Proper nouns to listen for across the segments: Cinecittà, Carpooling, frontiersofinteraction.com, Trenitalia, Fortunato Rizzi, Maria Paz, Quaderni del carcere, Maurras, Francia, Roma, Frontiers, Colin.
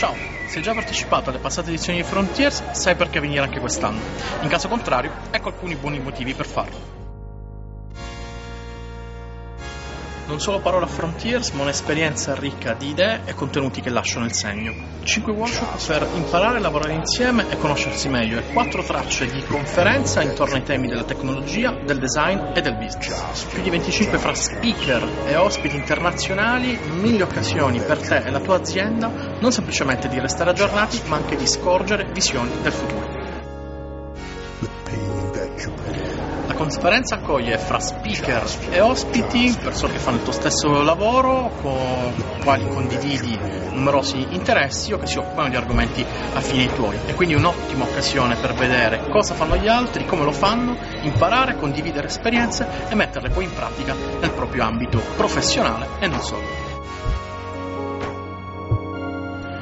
Ciao, se hai già partecipato alle passate edizioni di Frontiers, sai perché venire anche quest'anno. In caso contrario, ecco alcuni buoni motivi per farlo. Non solo parola Frontiers, ma un'esperienza ricca di idee e contenuti che lasciano il segno. 5 workshop per imparare, lavorare insieme e conoscersi meglio e 4 tracce di conferenza intorno ai temi della tecnologia, del design e del business. Più di 25 fra speaker e ospiti internazionali, mille occasioni per te e la tua azienda, non semplicemente di restare aggiornati, ma anche di scorgere visioni del futuro. La conferenza accoglie fra speaker e ospiti, persone che fanno il tuo stesso lavoro, con quali condividi numerosi interessi o che si occupano di argomenti affini ai tuoi. E quindi un'ottima occasione per vedere cosa fanno gli altri, come lo fanno, imparare, condividere esperienze e metterle poi in pratica nel proprio ambito professionale e non solo.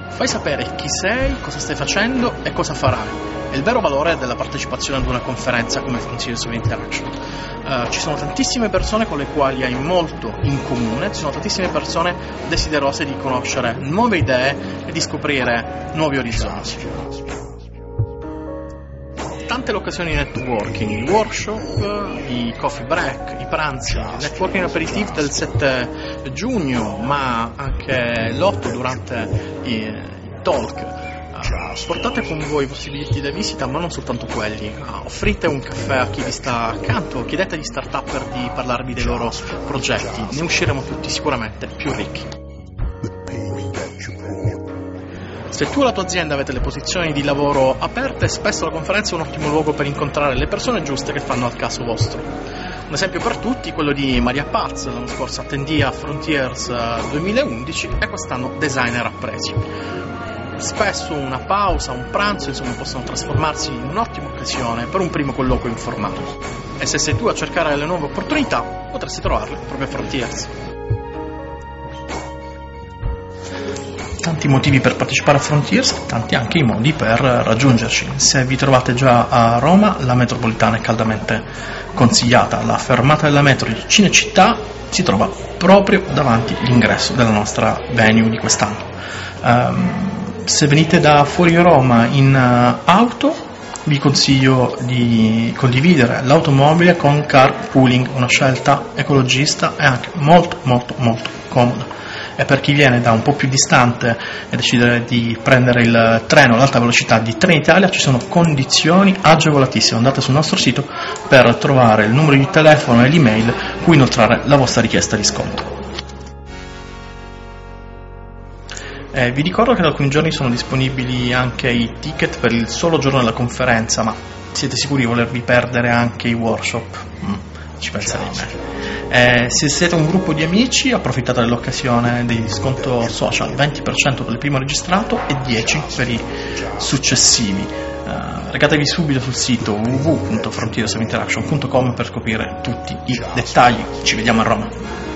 Fai sapere chi sei, cosa stai facendo e cosa farai. È il vero valore della partecipazione ad una conferenza come Frontiers of Interaction. Ci sono tantissime persone con le quali hai molto in comune, ci sono tantissime persone desiderose di conoscere nuove idee e di scoprire nuovi orizzonti. Tante le occasioni di networking, i workshop, i coffee break, i pranzi, il networking aperitif del 7 giugno, ma anche l'8 durante i talk. Portate con voi i vostri biglietti da visita, ma non soltanto quelli. Offrite un caffè a chi vi sta accanto, chiedete agli start-upper di parlarvi dei loro progetti. Ne usciremo tutti sicuramente più ricchi. Se tu e la tua azienda avete le posizioni di lavoro aperte, spesso la conferenza è un ottimo luogo per incontrare le persone giuste che fanno al caso vostro. Un esempio per tutti è quello di Maria Paz, l'anno scorso attendì a Frontiers 2011 e quest'anno designer appresi. Spesso una pausa, un pranzo, insomma, possono trasformarsi in un'ottima occasione per un primo colloquio informale. E se sei tu a cercare le nuove opportunità, potresti trovarle proprio a Frontiers. Tanti motivi per partecipare a Frontiers, tanti anche i modi per raggiungerci. Se vi trovate già a Roma, la metropolitana è caldamente consigliata. La fermata della metro di Cinecittà si trova proprio davanti all'ingresso della nostra venue di quest'anno. Se venite da fuori Roma in auto, vi consiglio di condividere l'automobile con Carpooling, una scelta ecologista e anche molto comoda. E per chi viene da un po' più distante e decide di prendere il treno all'alta velocità di Trenitalia, ci sono condizioni agevolatissime. Andate sul nostro sito per trovare il numero di telefono e l'email cui inoltrare la vostra richiesta di sconto. Vi ricordo che da alcuni giorni sono disponibili anche i ticket per il solo giorno della conferenza, ma siete sicuri di volervi perdere anche i workshop? Ci penserete. Se siete un gruppo di amici, approfittate dell'occasione di sconto social, 20% per il primo registrato e 10% per i successivi. Recatevi subito sul sito www.frontiersofinteraction.com per scoprire tutti i dettagli. Ci vediamo a Roma.